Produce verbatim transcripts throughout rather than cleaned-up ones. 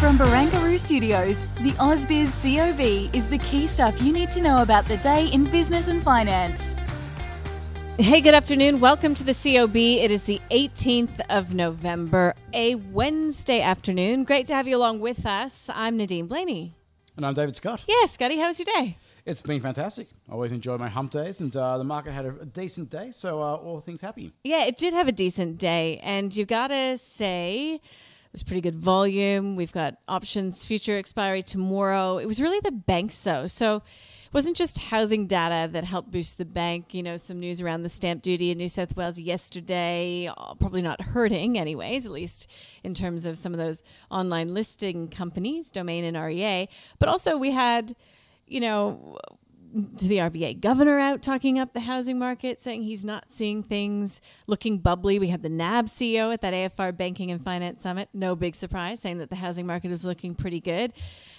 From Barangaroo Studios, the Ausbiz C O V is the key stuff you need to know about the day in business and finance. Hey, good afternoon. Welcome to the C O B. It is the eighteenth of November, a Wednesday afternoon. Great to have you along with us. I'm Nadine Blaney. And I'm David Scott. Yeah, Scotty, how was your day? It's been fantastic. I always enjoy my hump days, and uh, the market had a, a decent day, so uh, all things happy. Yeah, it did have a decent day, and you gotta say it was pretty good volume. We've got options, future expiry tomorrow. It was really the banks, though, so wasn't just housing data that helped boost the bank, you know, some news around the stamp duty in New South Wales yesterday, probably not hurting anyways, at least in terms of some of those online listing companies, Domain and R E A. But also we had, you know, the R B A governor out talking up the housing market, saying he's not seeing things looking bubbly. We had the N A B C E O at that A F R Banking and Finance Summit, no big surprise, saying that the housing market is looking pretty good. It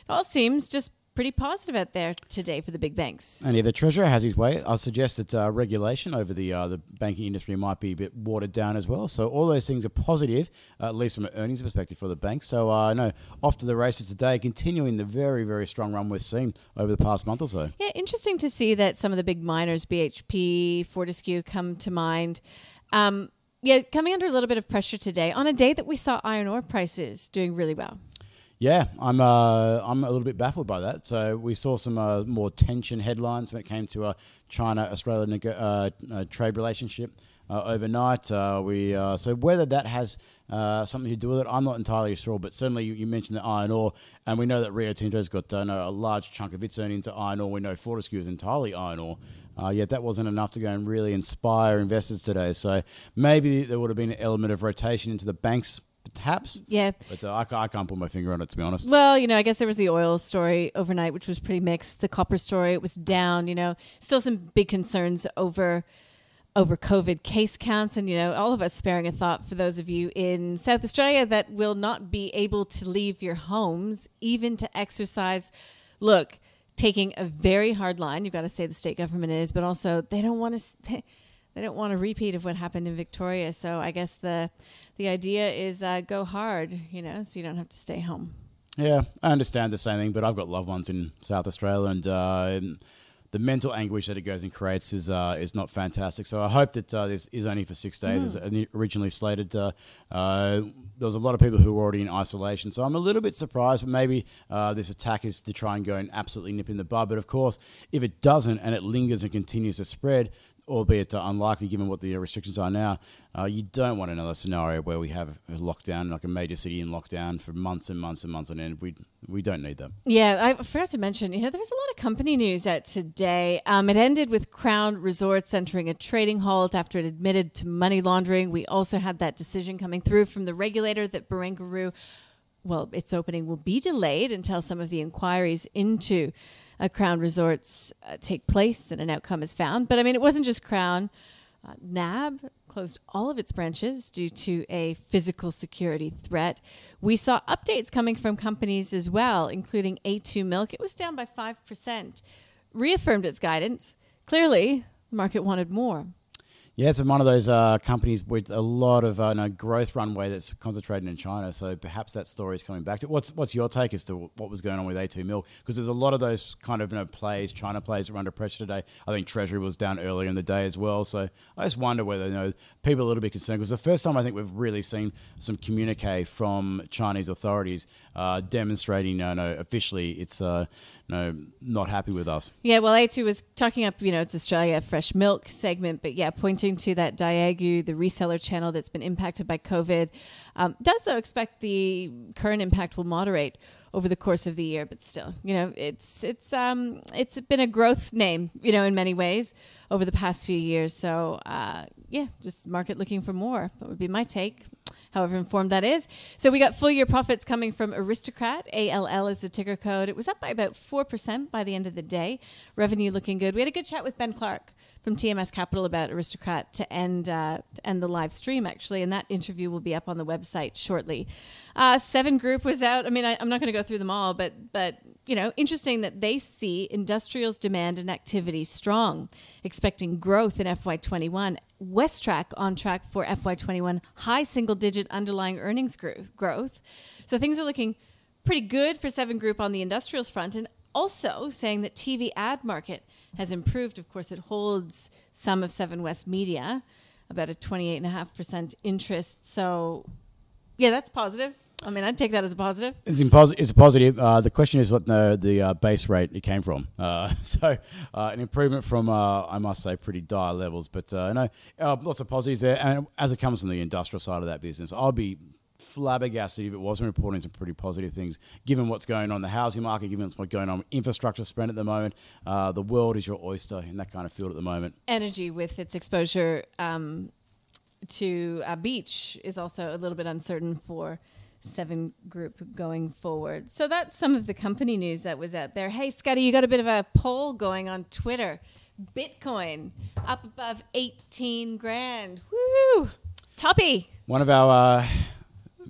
all seems just pretty positive out there today for the big banks. And if the Treasurer has his way, I'll suggest that uh, regulation over the uh, the banking industry might be a bit watered down as well. So all those things are positive, uh, at least from an earnings perspective for the banks. So uh, no, off to the races today, continuing the very, very strong run we've seen over the past month or so. Yeah, interesting to see that some of the big miners, B H P, Fortescue, come to mind. Um, yeah, coming under a little bit of pressure today on a day that we saw iron ore prices doing really well. Yeah, I'm uh, I'm a little bit baffled by that. So we saw some uh, more tension headlines when it came to a China-Australia neg- uh, uh, trade relationship uh, overnight. Uh, we uh, so whether that has uh, something to do with it, I'm not entirely sure. But certainly you, you mentioned the iron ore, and we know that Rio Tinto's got uh, no, a large chunk of its earnings to iron ore. We know Fortescue is entirely iron ore. Uh, yet that wasn't enough to go and really inspire investors today. So maybe there would have been an element of rotation into the banks. Perhaps. Yeah. But uh, I, I can't put my finger on it, to be honest. Well, you know, I guess there was the oil story overnight, which was pretty mixed. The copper story, it was down, you know. Still some big concerns over over COVID case counts. And, you know, all of us sparing a thought for those of you in South Australia that will not be able to leave your homes, even to exercise. Look, taking a very hard line. You've got to say the state government is, but also they don't want to... St- They don't want a repeat of what happened in Victoria. So I guess the the idea is uh, go hard, you know, so you don't have to stay home. Yeah, I understand the same thing, but I've got loved ones in South Australia, and uh, and the mental anguish that it goes and creates is uh, is not fantastic. So I hope that uh, this is only for six days, mm. as originally slated. Uh, uh, there was a lot of people who were already in isolation. So I'm a little bit surprised, but maybe uh, this attack is to try and go and absolutely nip in the bud. But of course, if it doesn't and it lingers and continues to spread, albeit uh, unlikely given what the restrictions are now, uh, you don't want another scenario where we have a lockdown, like a major city in lockdown for months and months and months on end. We we don't need that. Yeah, I forgot to mention, you know, there was a lot of company news out today. Um, it ended with Crown Resorts entering a trading halt after it admitted to money laundering. We also had that decision coming through from the regulator that Barangaroo, well, its opening will be delayed until some of the inquiries into Uh, Crown Resorts uh, take place and an outcome is found. But I mean, it wasn't just Crown. Uh, N A B closed all of its branches due to a physical security threat. We saw updates coming from companies as well, including A two Milk. It was down by five percent, reaffirmed its guidance. Clearly, the market wanted more. Yeah, it's one of those uh, companies with a lot of uh, no, growth runway that's concentrated in China. So perhaps that story is coming back to it. What's what's your take as to what was going on with A two Milk? Because there's a lot of those kind of you know, plays, China plays that were under pressure today. I think Treasury was down earlier in the day as well. So I just wonder whether you know people are a little bit concerned, because the first time I think we've really seen some communique from Chinese authorities uh, demonstrating no, no, officially it's uh, no not happy with us. Yeah, well, A two was talking up, you know, it's Australia Fresh Milk segment, but yeah, pointing pointing to that Diageo, the reseller channel that's been impacted by COVID, um, does though expect the current impact will moderate over the course of the year, but still, you know, it's it's um it's been a growth name, you know, in many ways over the past few years. So uh, yeah, just market looking for more. That would be my take, however informed that is. So we got full year profits coming from Aristocrat. A L L is the ticker code. It was up by about four percent by the end of the day. Revenue looking good. We had a good chat with Ben Clark from T M S Capital about Aristocrat to end, uh, to end the live stream, actually. And that interview will be up on the website shortly. Uh, Seven Group was out. I mean, I, I'm not going to go through them all, but, but, you know, interesting that they see industrials demand and activity strong, expecting growth in F Y twenty-one. Westrac on track for F Y twenty-one, high single-digit underlying earnings growth. So things are looking pretty good for Seven Group on the industrials front, and also saying that T V ad market has improved. Of course, it holds some of Seven West Media, about a twenty-eight point five percent interest. So, yeah, that's positive. I mean, I'd take that as a positive. It's, impos it's a positive. Uh, the question is what the, the uh, base rate it came from. Uh, so uh, an improvement from, uh, I must say, pretty dire levels. But uh, no, uh, lots of positives there. And as it comes from the industrial side of that business, I'll be flabbergasted if it wasn't reporting some pretty positive things, given what's going on in the housing market, given what's going on with infrastructure spend at the moment. Uh, the world is your oyster in that kind of field at the moment. Energy with its exposure um, to a beach is also a little bit uncertain for Seven Group going forward. So that's some of the company news that was out there. Hey, Scotty, you got a bit of a poll going on Twitter. Bitcoin up above eighteen grand. Woo! Toppy. One of our Uh,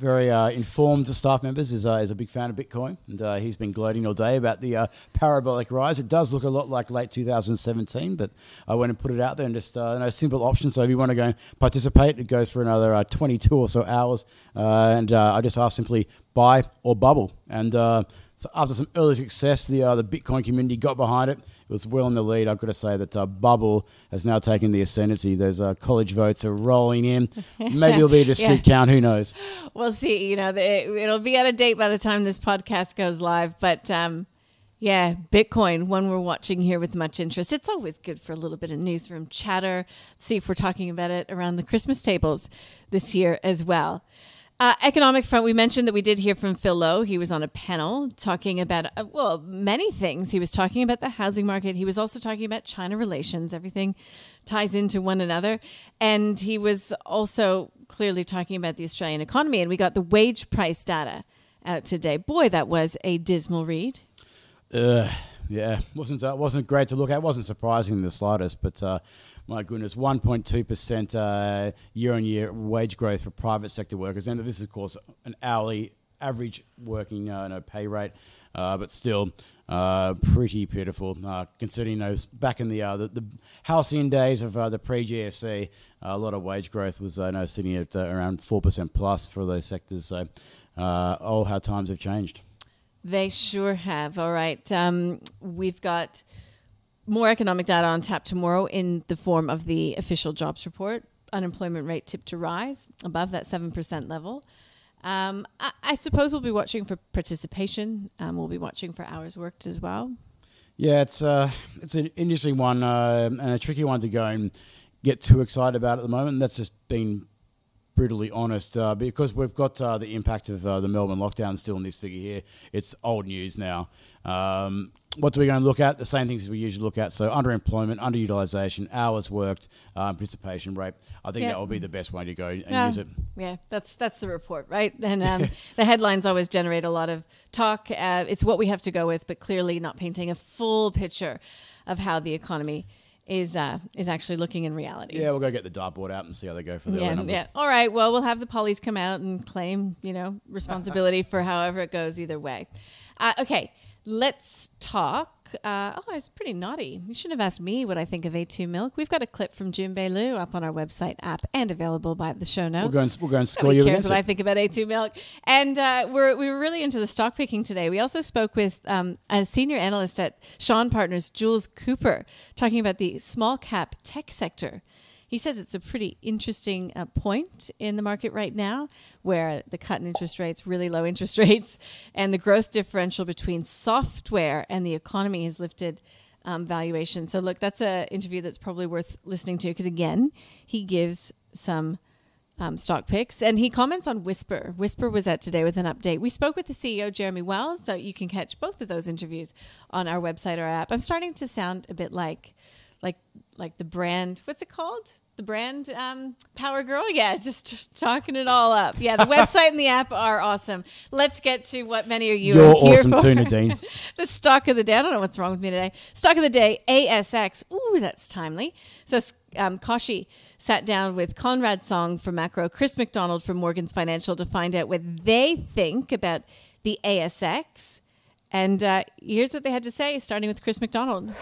Very uh, informed staff members is, uh, is a big fan of Bitcoin, and uh, he's been gloating all day about the uh, parabolic rise. It does look a lot like late two thousand seventeen, but I went and put it out there and just uh, no simple option. So if you want to go and participate, it goes for another uh, twenty-two or so hours, uh, and uh, I just asked simply buy or bubble. And uh, so after some early success, the uh, the Bitcoin community got behind it. It was well in the lead. I've got to say that uh, bubble has now taken the ascendancy. Those uh, college votes are rolling in. So maybe it'll be a discrete yeah. count. Who knows? We'll see. You know, the, it'll be out of date by the time this podcast goes live. But um, yeah, Bitcoin, one we're watching here with much interest. It's always good for a little bit of newsroom chatter. Let's see if we're talking about it around the Christmas tables this year as well. Uh, economic front, we mentioned that we did hear from Phil Lowe. He was on a panel talking about, uh, well, many things. He was talking about the housing market. He was also talking about China relations. Everything ties into one another. And he was also clearly talking about the Australian economy. And we got the wage price data out today. Boy, that was a dismal read. Ugh. Yeah, wasn't uh, wasn't great to look at. Wasn't surprising in the slightest, but uh, my goodness, one point two percent uh, year-on-year wage growth for private sector workers. And this is, of course, an hourly average working uh, no pay rate, uh, but still uh, pretty pitiful uh, considering those back in the uh, the, the halcyon days of uh, the pre-G F C. Uh, a lot of wage growth was uh, no sitting at uh, around four percent plus for those sectors. So, uh, oh, how times have changed. They sure have. All right. Um, we've got more economic data on tap tomorrow in the form of the official jobs report. Unemployment rate tipped to rise above that seven percent level. Um, I, I suppose we'll be watching for participation. Um, we'll be watching for hours worked as well. Yeah, it's, uh, it's an interesting one uh, and a tricky one to go and get too excited about at the moment. That's just been brutally honest, uh, because we've got uh, the impact of uh, the Melbourne lockdown still in this figure here. It's old news now. Um, what do we going to look at? The same things we usually look at. So underemployment, underutilization, hours worked, uh, participation rate. I think yeah. that will be the best way to go and uh, use it. Yeah, that's that's the report, right? And um, the headlines always generate a lot of talk. Uh, it's what we have to go with, but clearly not painting a full picture of how the economy is uh, is actually looking in reality. Yeah, we'll go get the dartboard out and see how they go for the yeah, other numbers. Yeah, all right. Well, we'll have the pollies come out and claim, you know, responsibility for however it goes either way. Uh, okay, let's talk. Uh, oh, it's pretty naughty. You shouldn't have asked me what I think of A two Milk. We've got a clip from Jun Bei Liu up on our website app and available by the show notes. We'll go and, we'll go and score you against it. Nobody cares what I think about A two Milk. And uh, we're, we were really into the stock picking today. We also spoke with um, a senior analyst at Sean Partners, Jules Cooper, talking about the small cap tech sector. He says it's a pretty interesting uh, point in the market right now where the cut in interest rates, really low interest rates, and the growth differential between software and the economy has lifted um, valuation. So look, that's an interview that's probably worth listening to, because again, he gives some um, stock picks and he comments on Whisper. Whisper was out today with an update. We spoke with the C E O, Jeremy Wells, so you can catch both of those interviews on our website or app. I'm starting to sound a bit like, like, like the brand, what's it called? The brand um, Power Girl. Yeah, just talking it all up. Yeah, the website and the app are awesome. Let's get to what many of you You're are here awesome for. Too, Nadine. The stock of the day. I don't know what's wrong with me today. Stock of the day, A S X. Ooh, that's timely. So um, Kashi sat down with Conrad Song from Macro, Chris McDonald from Morgan's Financial to find out what they think about the A S X. And uh, here's what they had to say, starting with Chris McDonald.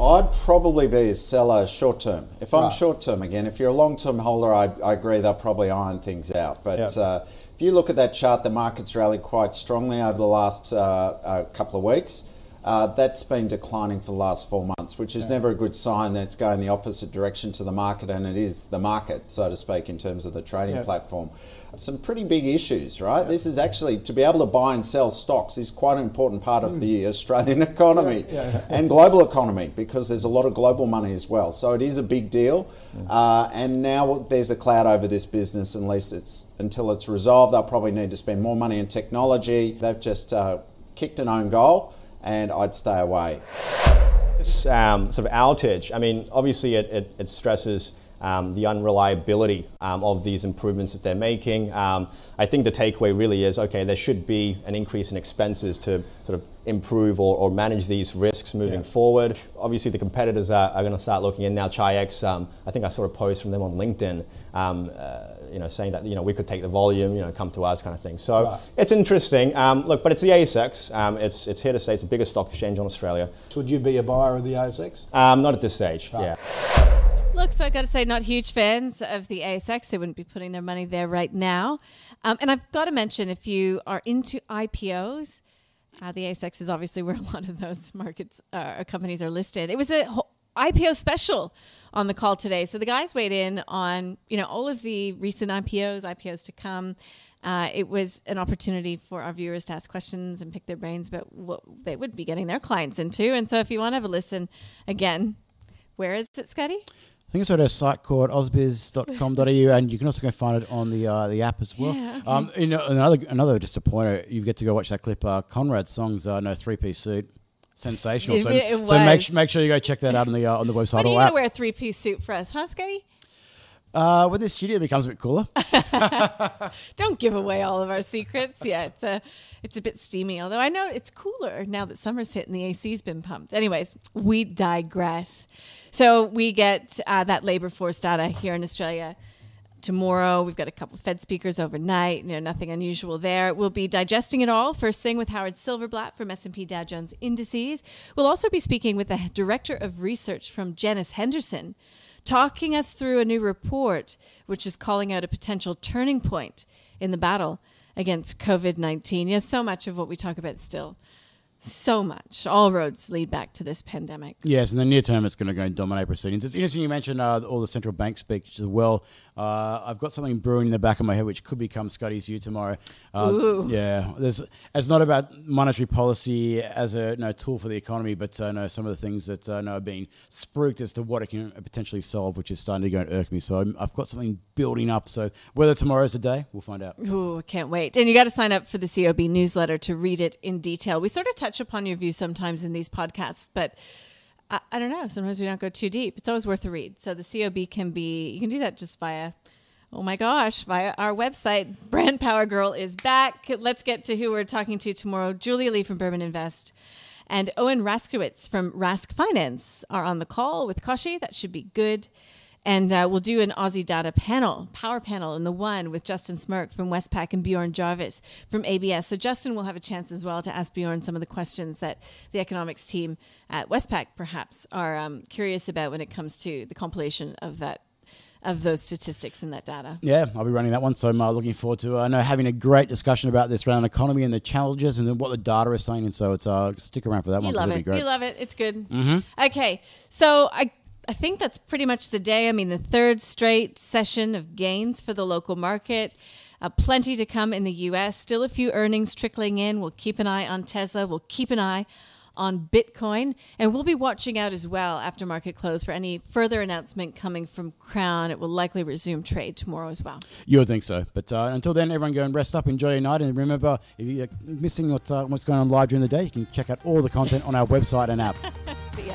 I'd probably be a seller short-term. If I'm right. short-term again, if you're a long-term holder, I, I agree they'll probably iron things out. But yep. uh, if you look at that chart, the market's rallied quite strongly over the last uh, uh, couple of weeks. Uh, that's been declining for the last four months, which is yeah. never a good sign that it's going the opposite direction to the market, and it is the market, so to speak, in terms of the trading yep. platform. Some pretty big issues, right? Yep. This is actually, to be able to buy and sell stocks is quite an important part of mm. the Australian economy yeah, yeah, yeah. and global economy, because there's a lot of global money as well. So it is a big deal. Mm. Uh, and now there's a cloud over this business, unless it's, until it's resolved. They'll probably need to spend more money in technology. They've just uh, kicked an own goal, and I'd stay away. This um, sort of outage, I mean, obviously it, it, it stresses Um, the unreliability um, of these improvements that they're making. Um, I think the takeaway really is, okay, there should be an increase in expenses to sort of improve or, or manage these risks moving yeah. forward. Obviously, the competitors are, are going to start looking in now. Chi X, um, I think I saw a post from them on LinkedIn, um, uh, you know, saying that, you know, we could take the volume, you know, come to us kind of thing. So right. it's interesting. Um, look, but it's the A S X. Um, it's it's here to stay. It's the biggest stock exchange in Australia. So would you be a buyer of the A S X? Um, not at this stage. Right. Yeah. Look, so I've got to say, not huge fans of the A S X. They wouldn't be putting their money there right now. Um, and I've got to mention, if you are into I P Os, uh, the A S X is obviously where a lot of those markets uh, companies are listed. It was a whole I P O special on the call today. So the guys weighed in on, you know, all of the recent I P Os, I P Os to come. Uh, it was an opportunity for our viewers to ask questions and pick their brains about what they would be getting their clients into. And so if you want to have a listen again, where is it, Scotty? I think it's on our site called ausbiz dot com dot a u, and you can also go find it on the uh, the app as well. Yeah, okay. um, you know, another another just a pointer, you get to go watch that clip. Uh, Conrad Song's uh, no three-piece suit, sensational. So, it was. so make make sure you go check that out on the uh, on the website. When are you going to wear a three-piece suit for us, huh, Scotty? Uh, when this studio becomes a bit cooler. Don't give away all of our secrets. Yeah, it's a, it's a bit steamy, although I know it's cooler now that summer's hit and the A C's been pumped. Anyways, we digress. So we get uh, that labour force data here in Australia tomorrow. We've got a couple of Fed speakers overnight. You know, nothing unusual there. We'll be digesting it all. First thing with Howard Silverblatt from S and P Dow Jones Indices. We'll also be speaking with the Director of Research from Janus Henderson, talking us through a new report which is calling out a potential turning point in the battle against covid nineteen. Yes, so much of what we talk about still. So much. All roads lead back to this pandemic. Yes, in the near term, it's going to go and dominate proceedings. It's interesting you mentioned uh, all the central bank speech as well. Uh, I've got something brewing in the back of my head, which could become Scotty's view tomorrow. Uh, Ooh. Yeah. There's, it's not about monetary policy as a no, tool for the economy, but uh, no, some of the things that uh, no, are being spruiked as to what it can potentially solve, which is starting to go and irk me. So I'm, I've got something building up. So whether tomorrow's the day, we'll find out. Ooh, I can't wait. And you got to sign up for the C O B newsletter to read it in detail. We sort of touched upon your view sometimes in these podcasts, but I, I don't know, sometimes we don't go too deep. It's always worth a read. So the C O B can be, you can do that just via, oh my gosh, via our website. Brand Power Girl is back. Let's get to who we're talking to tomorrow. Julia Lee from Berman Invest and Owen Raskowitz from Rask Finance are on the call with Kashi. That should be good. And uh, we'll do an Aussie data panel, power panel, and the one with Justin Smirk from Westpac and Bjorn Jarvis from A B S. So Justin will have a chance as well to ask Bjorn some of the questions that the economics team at Westpac perhaps are um, curious about when it comes to the compilation of that, of those statistics and that data. Yeah, I'll be running that one. So I'm uh, looking forward to uh, no, having a great discussion about this around economy and the challenges and the, what the data is saying. And so it's uh, stick around for that you one. You love it. Be great. You love it. It's good. Mm-hmm. Okay, so I... I think that's pretty much the day. I mean, the third straight session of gains for the local market. Uh, plenty to come in the U S. Still a few earnings trickling in. We'll keep an eye on Tesla. We'll keep an eye on Bitcoin. And we'll be watching out as well after market close for any further announcement coming from Crown. It will likely resume trade tomorrow as well. You would think so. But uh, until then, everyone go and rest up, enjoy your night. And remember, if you're missing what's, uh, what's going on live during the day, you can check out all the content on our website and app. See ya.